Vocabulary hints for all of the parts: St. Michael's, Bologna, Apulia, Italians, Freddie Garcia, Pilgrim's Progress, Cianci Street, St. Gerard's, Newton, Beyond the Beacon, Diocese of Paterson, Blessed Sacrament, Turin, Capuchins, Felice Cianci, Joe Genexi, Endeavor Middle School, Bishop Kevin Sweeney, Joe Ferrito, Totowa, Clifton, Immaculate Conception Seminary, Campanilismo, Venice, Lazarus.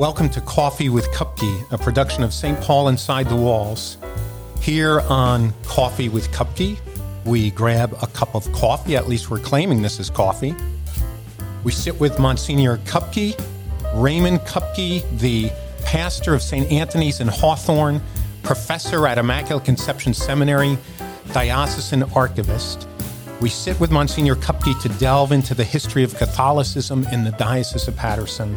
Welcome to Coffee with Kupke, a production of St. Paul Inside the Walls. Here on Coffee with Kupke, we grab a cup of coffee, at least we're claiming this is coffee. We sit with Monsignor Kupke, Raymond Kupke, the pastor of St. Anthony's in Hawthorne, professor at Immaculate Conception Seminary, diocesan archivist. We sit with Monsignor Kupke to delve into the history of Catholicism in the Diocese of Paterson.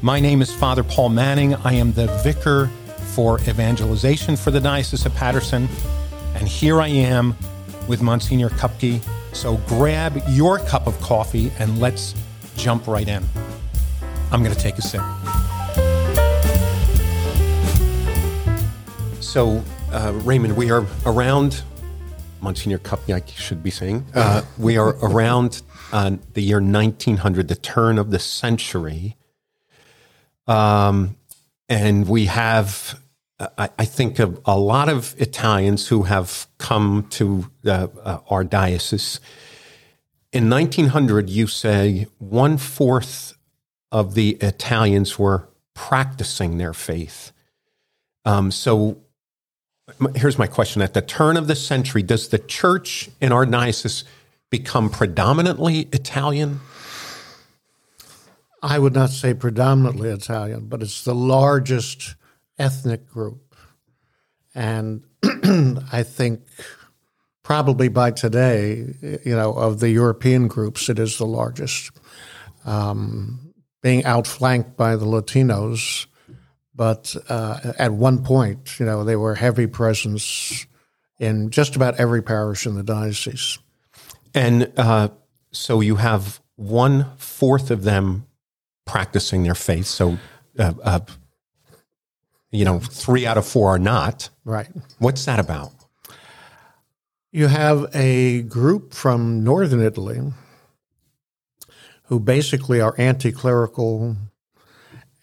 My name is Father Paul Manning. I am the vicar for evangelization for the Diocese of Paterson. And here I am with Monsignor Kupke. So grab your cup of coffee and let's jump right in. I'm going to take a sip. So, Raymond, we are around, Monsignor Kupke, I should be saying, we are around the year 1900, the turn of the century. And we have, I think, a lot of Italians who have come to our diocese. In 1900, you say 1/4 of the Italians were practicing their faith. So here's my question. At the turn of the century, does the church in our diocese become predominantly Italian? I would not say predominantly Italian, but it's the largest ethnic group. And I think probably by today, you know, of the European groups, it is the largest, being outflanked by the Latinos. But at one point, you know, they were heavy presence in just about every parish in the diocese. And so you have 1/4 of them practicing their faith, so you know, 3 out of 4 are not. Right. What's that about? You have a group from northern Italy who basically are anti-clerical,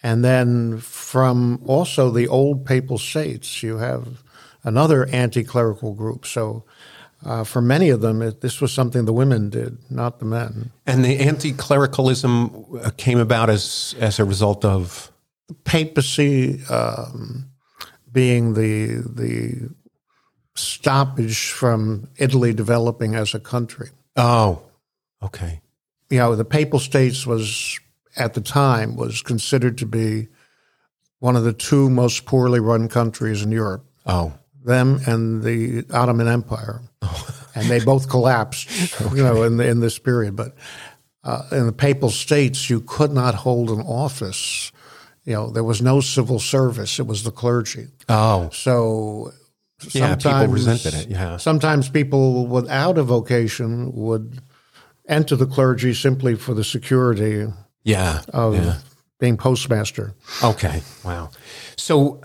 and then from also the old Papal States, you have another anti-clerical group. So for many of them, this was something the women did, not the men. And the anti-clericalism came about as a result of? The papacy being the stoppage from Italy developing as a country. Oh, okay. You know, the Papal States was, at the time, was considered to be one of the two most poorly run countries in Europe. Oh. Them and the Ottoman Empire, and they both collapsed, okay, you know, in this period. But in the Papal States, you could not hold an office. You know, there was no civil service; it was the clergy. Oh, so yeah, people resented it. Yeah, sometimes people without a vocation would enter the clergy simply for the security. Yeah, of being postmaster. Okay, wow. So.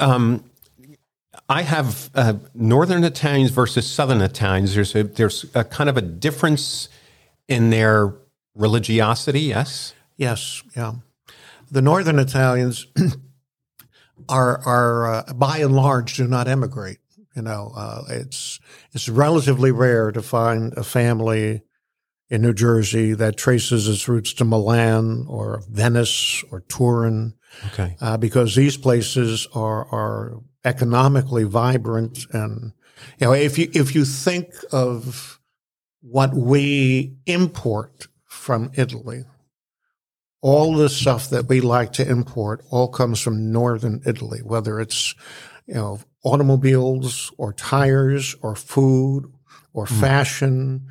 I have Northern Italians versus Southern Italians. There's a kind of a difference in their religiosity, yes? Yes, yeah. The Northern Italians are by and large, do not emigrate. You know, it's relatively rare to find a family in New Jersey that traces its roots to Milan or Venice or Turin. Okay. Because these places are economically vibrant, and you know, if you think of what we import from Italy, all the stuff that we like to import all comes from northern Italy, whether it's, you know, automobiles or tires or food or fashion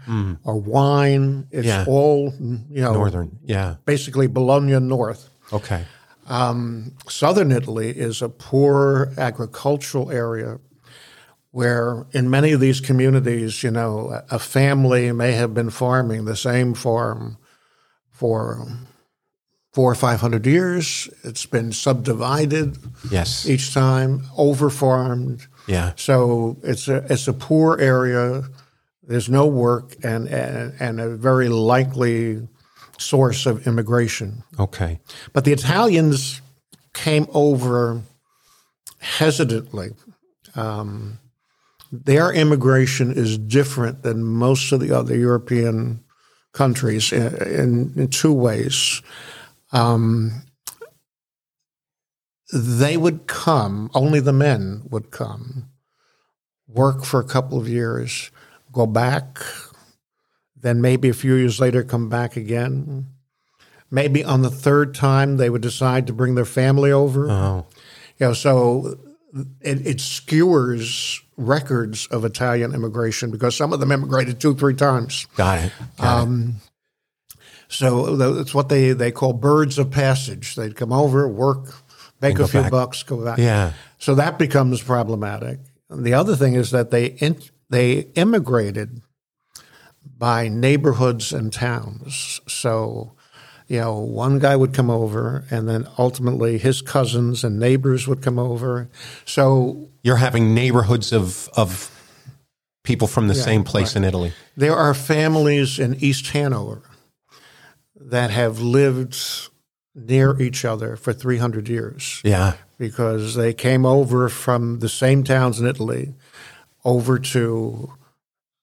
or wine. It's all, you know, northern, basically Bologna north. Okay. Southern Italy is a poor agricultural area where in many of these communities, you know, a family may have been farming the same farm for 400 or 500 years. It's been subdivided each time, over-farmed. Yeah. So it's a poor area. There's no work and a very likely source of immigration. Okay. But the Italians came over hesitantly. Their immigration is different than most of the other European countries in two ways. they would come, only the men would come, work for a couple of years, go back, then maybe a few years later come back again. Maybe on the third time they would decide to bring their family over. Oh. You know, so it skewers records of Italian immigration because some of them immigrated 2-3 times. Got it. So that's what they call birds of passage. They'd come over, work, make a few bucks, go back. Yeah. So that becomes problematic. And the other thing is that they immigrated by neighborhoods and towns. So, you know, one guy would come over, and then ultimately his cousins and neighbors would come over. So you're having neighborhoods of people from the same place in Italy. There are families in East Hanover that have lived near each other for 300 years. Yeah. Because they came over from the same towns in Italy over to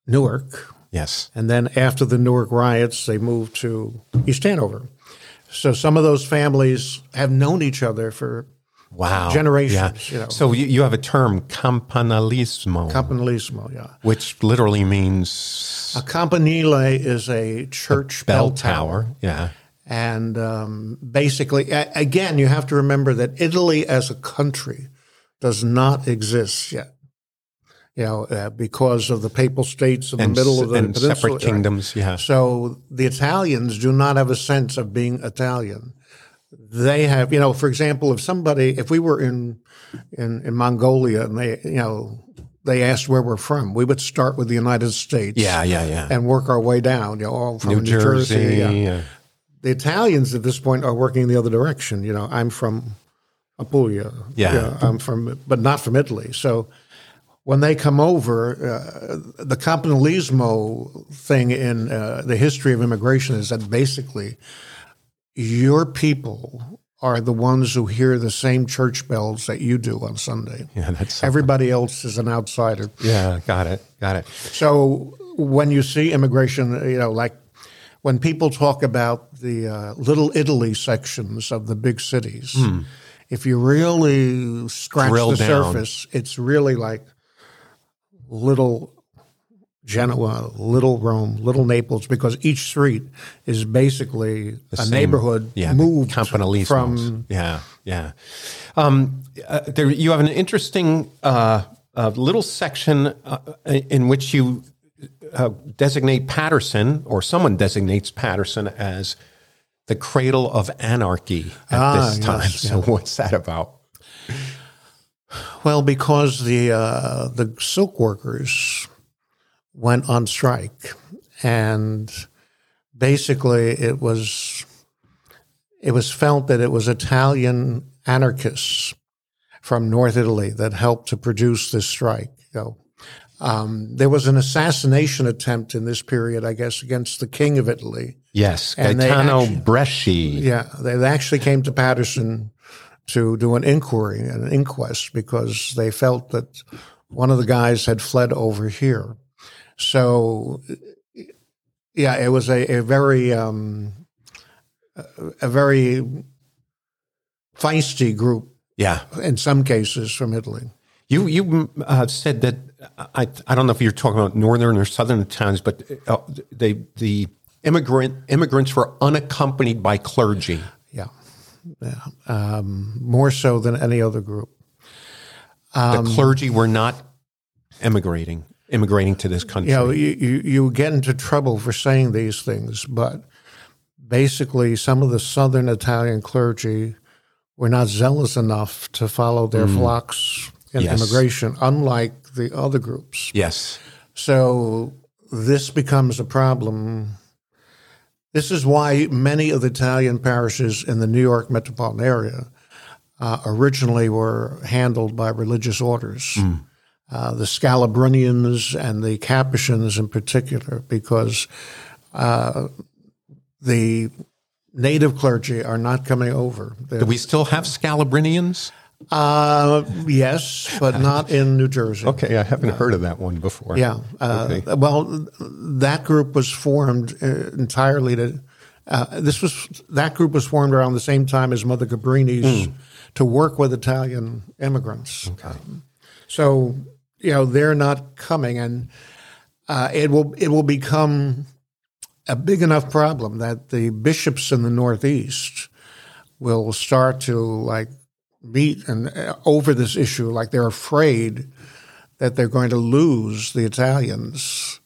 Newark. Yes. And then after the Newark riots, they moved to East Hanover. So some of those families have known each other for generations. Yeah. You know. So you have a term, campanilismo. Campanilismo, yeah. Which literally means... A campanile is a church bell tower. Yeah. And basically, again, you have to remember that Italy as a country does not exist yet, you know, because of the Papal States in the middle of the peninsula. And separate kingdoms, yeah. So the Italians do not have a sense of being Italian. They have, you know, for example, if we were in Mongolia and they asked where we're from, we would start with the United States. Yeah, yeah, yeah. And work our way down, you know, all from New Jersey. Yeah. The Italians at this point are working in the other direction. You know, I'm from Apulia. Yeah. But not from Italy. So when they come over, the campanilismo thing in the history of immigration is that basically your people are the ones who hear the same church bells that you do on Sunday. Yeah, everybody else is an outsider. Yeah, got it. So when you see immigration, you know, like, when people talk about the Little Italy sections of the big cities, if you really scratch the surface, it's really like Little Genoa, Little Rome, Little Naples, because each street is basically neighborhood moved from... Yeah, yeah. You have an interesting little section in which you... designate Paterson, or someone designates Paterson as the cradle of anarchy at this time. Yes, so what's that about? Well, because the silk workers went on strike, and basically it was felt that it was Italian anarchists from North Italy that helped to produce this strike. There was an assassination attempt in this period, I guess, against the king of Italy. Yes, Gaetano Bresci. Yeah, they actually came to Paterson to do an inquest, because they felt that one of the guys had fled over here. So, yeah, it was a very feisty group. Yeah, in some cases from Italy. You said that. I don't know if you're talking about northern or southern towns, but the immigrants were unaccompanied by clergy. Yeah. More so than any other group. The clergy were not immigrating to this country. You know, you get into trouble for saying these things, but basically some of the southern Italian clergy were not zealous enough to follow their flocks in immigration, unlike the other groups. Yes. So this becomes a problem. This is why many of the Italian parishes in the New York metropolitan area originally were handled by religious orders, the Scalabrinians and the Capuchins in particular, because the native clergy are not coming over. Do we still have Scalabrinians? Yes, but not in New Jersey. Okay, I haven't heard of that one before. Yeah. Okay. Well, that group was formed entirely that group was formed around the same time as Mother Cabrini's to work with Italian immigrants. Okay. So, you know, they're not coming, and it will become a big enough problem that the bishops in the Northeast will start to meet and over this issue, they're afraid that they're going to lose the Italians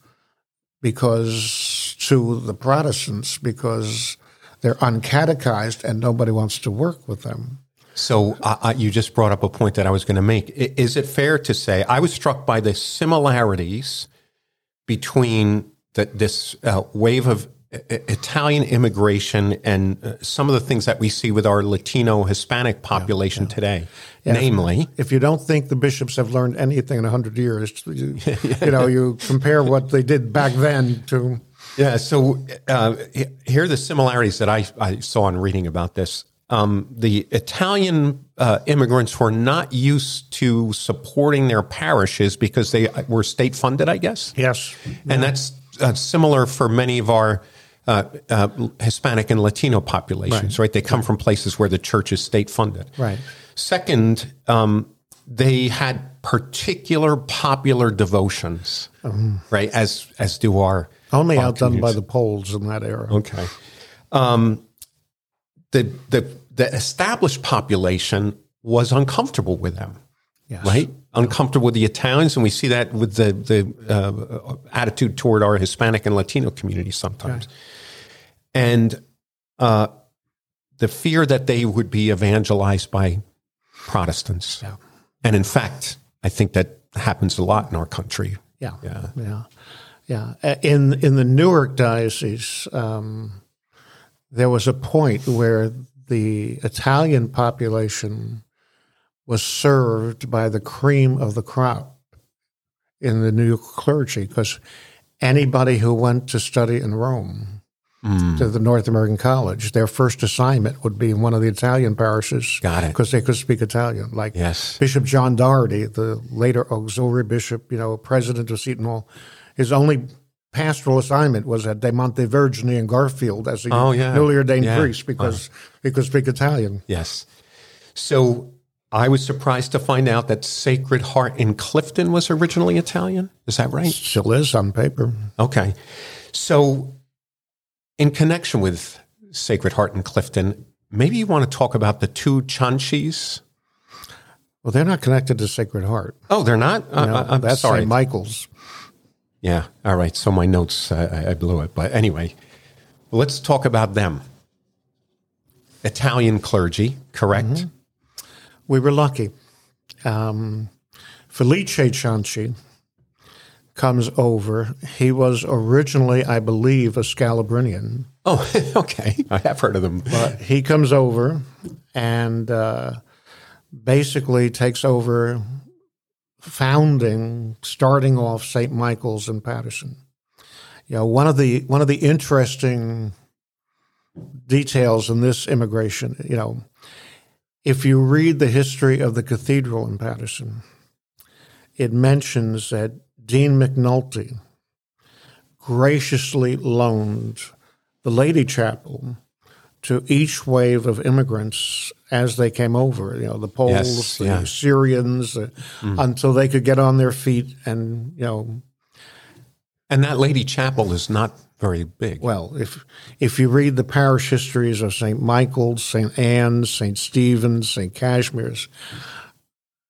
because to the Protestants because they're uncatechized and nobody wants to work with them. So you just brought up a point that I was going to make. Is it fair to say, I was struck by the similarities between this wave of Italian immigration and some of the things that we see with our Latino Hispanic population today, namely, if you don't think the bishops have learned anything in 100 years, you compare what they did back then to. Yeah. So here are the similarities that I saw in reading about this. The Italian immigrants were not used to supporting their parishes because they were state funded, I guess. Yes. And that's similar for many of our Hispanic and Latino populations, right? They come from places where the church is state funded. Right. Second, they had particular popular devotions, right? As do our only outdone by the Poles in that era. Okay. The established population was uncomfortable with them, yes, right? Uncomfortable with the Italians, and we see that with the attitude toward our Hispanic and Latino community sometimes. Okay. And the fear that they would be evangelized by Protestants. Yeah. And in fact, I think that happens a lot in our country. Yeah, yeah, yeah, yeah. In the Newark diocese, there was a point where the Italian population was served by the cream of the crop in the new clergy, because anybody who went to study in Rome, to the North American College, their first assignment would be in one of the Italian parishes because they could speak Italian. Bishop John Doherty, the later auxiliary bishop, president of Seton Hall, his only pastoral assignment was at De Montevergine in Garfield as a newly ordained priest because he could speak Italian. Yes. So I was surprised to find out that Sacred Heart in Clifton was originally Italian. Is that right? Still is on paper. Okay. So in connection with Sacred Heart in Clifton, maybe you want to talk about the two Ciancis. Well, they're not connected to Sacred Heart. Oh, they're not? I'm that's sorry. St. Michael's. Yeah. All right. So my notes, I blew it. But anyway, let's talk about them. Italian clergy, correct? Mm-hmm. We were lucky. Felice Cianci comes over. He was originally, I believe, a Scalabrinian. Oh, okay. I have heard of them. But he comes over and basically takes over starting off St. Michael's in Paterson. One of the interesting details in this immigration, if you read the history of the cathedral in Paterson, it mentions that Dean McNulty graciously loaned the Lady Chapel to each wave of immigrants as they came over, the Poles, the Syrians, until they could get on their feet and, And that Lady Chapel is not very big. Well, if you read the parish histories of St. Michael's, St. Anne's, St. Stephen's, St. Cashmere's,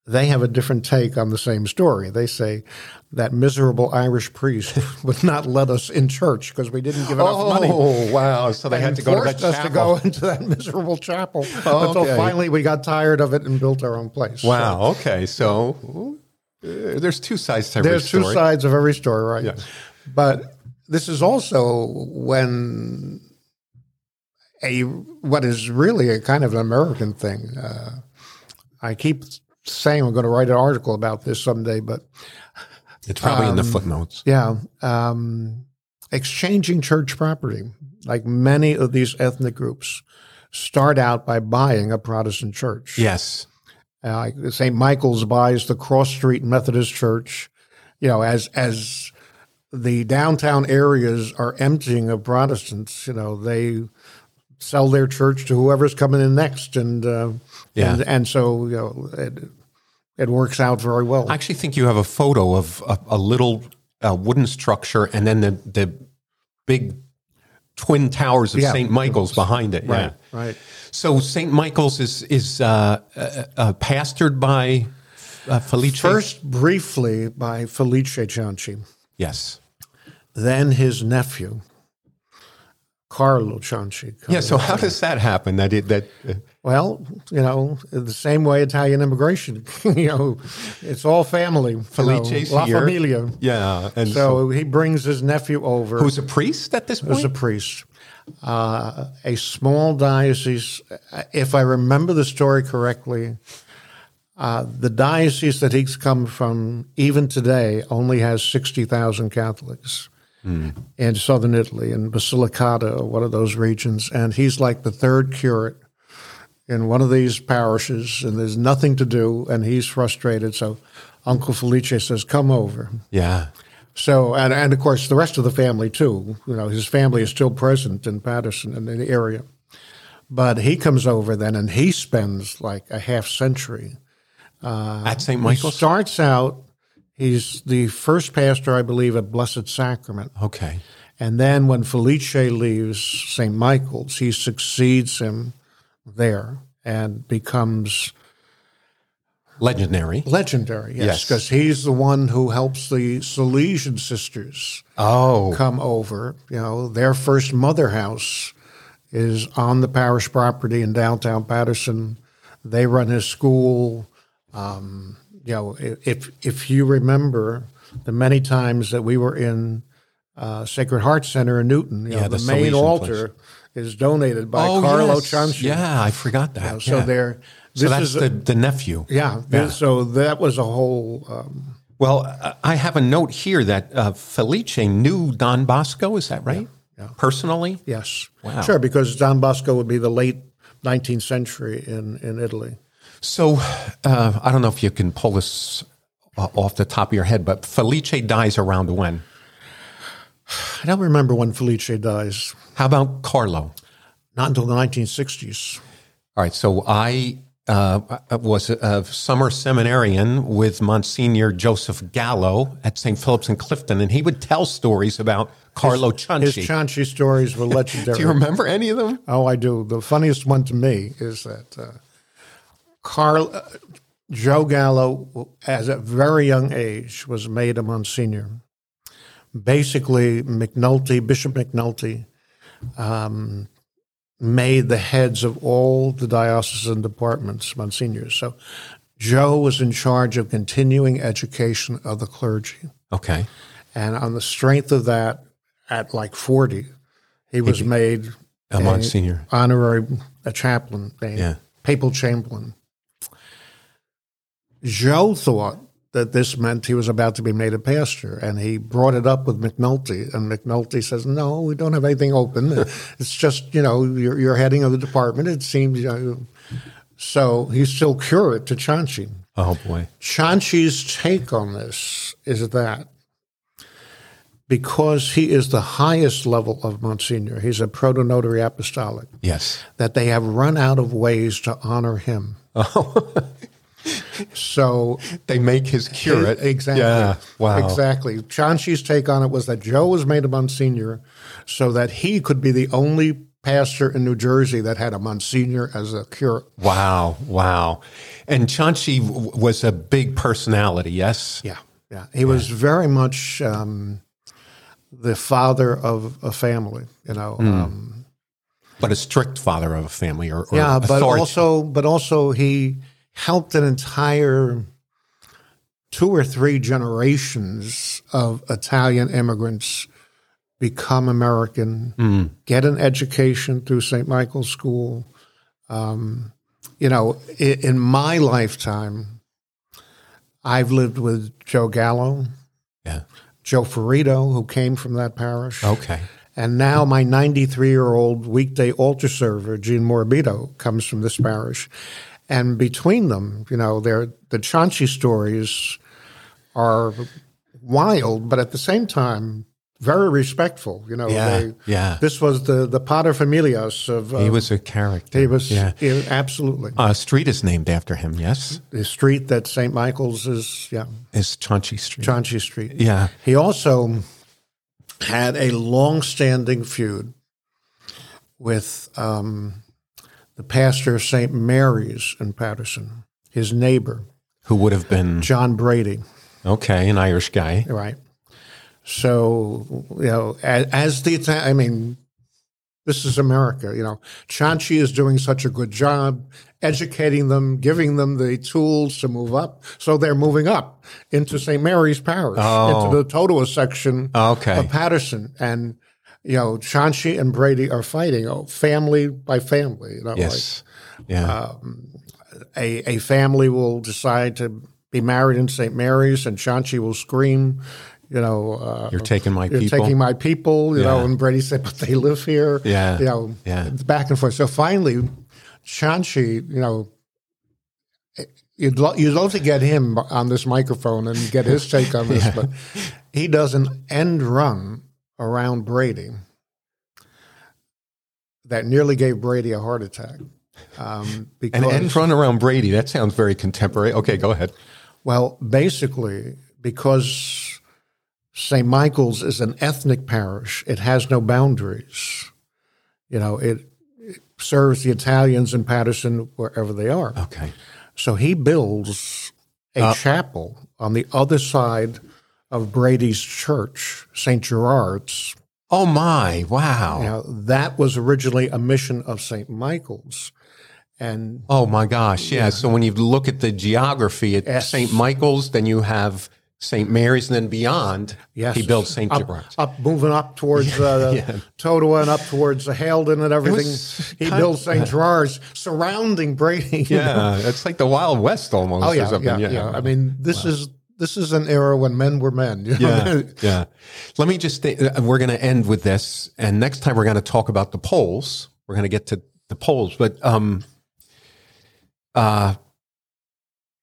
they have a different take on the same story. They say that miserable Irish priest would not let us in church because we didn't give enough money. Oh, wow. So they had to go to that chapel. Forced us to go into that miserable chapel until finally we got tired of it and built our own place. Wow, so, okay. So there's two sides to every story. There's two sides of every story, right? Yeah. But this is also when what is really a kind of an American thing. I keep saying I'm going to write an article about this someday, but it's probably in the footnotes. Yeah. Exchanging church property. Many of these ethnic groups start out by buying a Protestant church. Yes. St. Michael's buys the Cross Street Methodist Church, as the downtown areas are emptying of Protestants, they sell their church to whoever's coming in next. And so, you know, it works out very well. I actually think you have a photo of a little wooden structure and then the big twin towers of St. Michael's behind it. Right, yeah. Right. So St. Michael's is pastored by Felice? First, briefly, by Felice Cianci. Yes. Then his nephew, Carlo Cianci. Yeah, so how does that happen? Well, you know, the same way Italian immigration, you know, it's all family. Felice's La Familia. Yeah. And so he brings his nephew over. Who's a priest at this point? Who's a priest. A small diocese, if I remember the story correctly, the diocese that he's come from, even today, only has 60,000 Catholics in southern Italy, in Basilicata, or one of those regions. And he's like the third curate in one of these parishes, and there's nothing to do, and he's frustrated. So Uncle Felice says, come over. Yeah. So, and of course, the rest of the family, too. You know, his family is still present in Paterson and in the area. But he comes over then, and he spends like a half century at St. Michael's? He starts out, he's the first pastor, I believe, at Blessed Sacrament. Okay. And then when Felice leaves St. Michael's, he succeeds him there and becomes... legendary. Legendary, yes. Because he's the one who helps the Salesian sisters come over. You know, their first mother house is on the parish property in downtown Paterson. They run his school... you know, if you remember the many times that we were in Sacred Heart Center in Newton, you know, the main Salesian altar place is donated by Carlo Cianci. Yeah, I forgot that. You know, so there, so that's the nephew. Yeah, yeah. So that was a whole. Well, I have a note here that Felice knew Don Bosco. Is that right? Yeah. Personally, yes. Wow. Sure, because Don Bosco would be the late 19th century in Italy. So I don't know if you can pull this off the top of your head, but Felice dies around when? I don't remember when Felice dies. How about Carlo? Not until the 1960s. All right, so I was a summer seminarian with Monsignor Joseph Gallo at St. Philip's in Clifton, and he would tell stories about Carlo Cianci. His Cianci stories were legendary. Do you remember any of them? Oh, I do. The funniest one to me is that... Joe Gallo, as a very young age, was made a Monsignor. Basically, Bishop McNulty, made the heads of all the diocesan departments Monsignors. So Joe was in charge of continuing education of the clergy. Okay. And on the strength of that, at like 40, he was made a Monsignor. Honorary chaplain. Papal Chamberlain. Joe thought that this meant he was about to be made a pastor, and he brought it up with McNulty, and McNulty says, no, we don't have anything open. It's just, you know, you're heading of the department. It seems, you know. So he's still curate to Cianci. Oh, boy. Cianci's take on this is that because he is the highest level of Monsignor, he's a protonotary apostolic. Yes. That they have run out of ways to honor him. Oh. So they make his curate. Exactly. Yeah. Wow. Exactly. Cianci's take on it was that Joe was made a Monsignor so that he could be the only pastor in New Jersey that had a Monsignor as a curate. Wow. Wow. And Cianci was a big personality, yes? Yeah. Yeah. He was very much... the father of a family, you know, but a strict father of a family, or authority. but also he helped an entire 2 or 3 generations of Italian immigrants become American, get an education through St. Michael's School. You know, in my lifetime, I've lived with Joe Gallo. Yeah. Joe Ferrito, who came from that parish. Okay. And now my 93-year-old weekday altar server, Gene Morbido, comes from this parish. And between them, you know, the Cianci stories are wild, but at the same time, very respectful. You know, this was the paterfamilias of. He was a character. He was absolutely. A street is named after him. Yes, the street that St. Michael's is. Yeah, is Cianci Street. Cianci Street. Yeah. He also had a long-standing feud with the pastor of St. Mary's in Paterson, his neighbor, who would have been John Brady. Okay, an Irish guy, right? So, you know, as the Italian, I mean, this is America, you know. Cianci is doing such a good job educating them, giving them the tools to move up. So they're moving up into St. Mary's Parish, into the Totowa section of Paterson. And, you know, Cianci and Brady are fighting family by family. You know, yes. Like, a family will decide to be married in St. Mary's, and Cianci will scream, you know, you're taking my people. You're taking my people, you know, and Brady said, but they live here. Yeah. You know, back and forth. So finally, Cianci, you know, you'd love to get him on this microphone and get his take on this, but he does an end run around Brady that nearly gave Brady a heart attack. An end run around Brady, that sounds very contemporary. Okay, go ahead. Well, basically, because St. Michael's is an ethnic parish. It has no boundaries. You know, it serves the Italians in Paterson wherever they are. Okay. So he builds a chapel on the other side of Brady's church, St. Gerard's. Oh, my. Wow. You know, that was originally a mission of St. Michael's. And oh, my gosh. Yeah. So when you look at the geography at St. Michael's, then you have St. Mary's, and then beyond, he built St. Gerard's. Moving up towards Totowa and up towards Halden and everything, he built St. Gerard's, surrounding Brady. Yeah, it's like the Wild West almost. Oh, I mean, this is an era when men were men. You know? Let me just think, we're going to end with this, and next time we're going to talk about the polls. We're going to get to the polls, but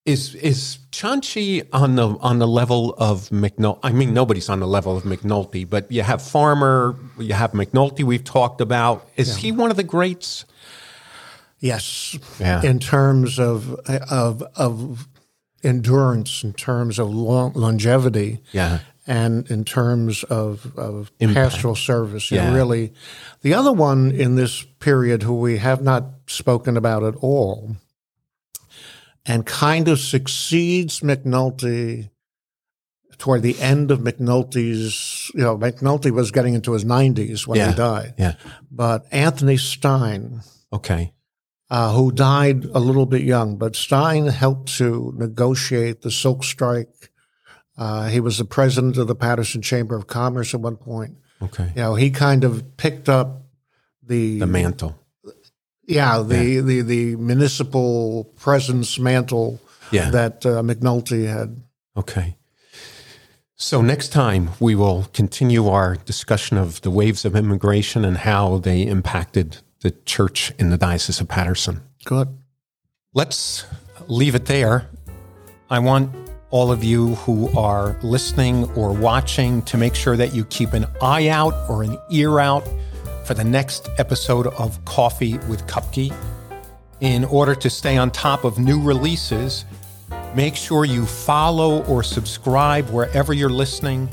Is Cianci on the level of McNulty? I mean, nobody's on the level of McNulty, but you have Farmer, you have McNulty we've talked about. Is he one of the greats? Yes. Yeah. In terms of endurance, in terms of longevity, and in terms of pastoral service. Yeah. Really. The other one in this period who we have not spoken about at all, and kind of succeeds McNulty toward the end of McNulty's, you know, McNulty was getting into his 90s when he died. Yeah. But Anthony Stein, who died a little bit young, but Stein helped to negotiate the silk strike. He was the president of the Paterson Chamber of Commerce at one point. Okay. You know, he kind of picked up the mantle. Yeah, the municipal presence mantle that McNulty had. Okay. So next time we will continue our discussion of the waves of immigration and how they impacted the church in the Diocese of Paterson. Good. Let's leave it there. I want all of you who are listening or watching to make sure that you keep an eye out or an ear out for the next episode of Coffee with Kupke. In order to stay on top of new releases, make sure you follow or subscribe wherever you're listening.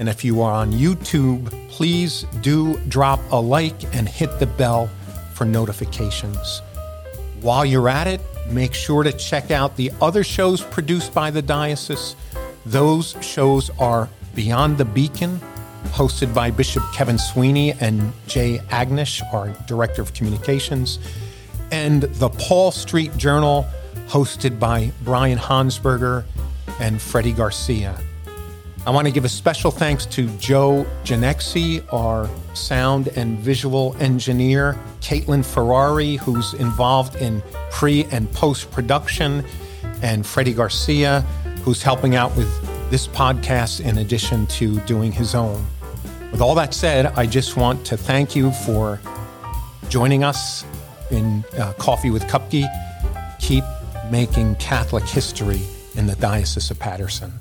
And if you are on YouTube, please do drop a like and hit the bell for notifications. While you're at it, make sure to check out the other shows produced by the diocese. Those shows are Beyond the Beacon, hosted by Bishop Kevin Sweeney and Jay Agnish, our Director of Communications, and the Paul Street Journal, hosted by Brian Hansberger and Freddie Garcia. I want to give a special thanks to Joe Genexi, our sound and visual engineer, Caitlin Ferrari, who's involved in pre- and post-production, and Freddie Garcia, who's helping out with this podcast in addition to doing his own. With all that said, I just want to thank you for joining us in Coffee with Kupke. Keep making Catholic history in the Diocese of Paterson.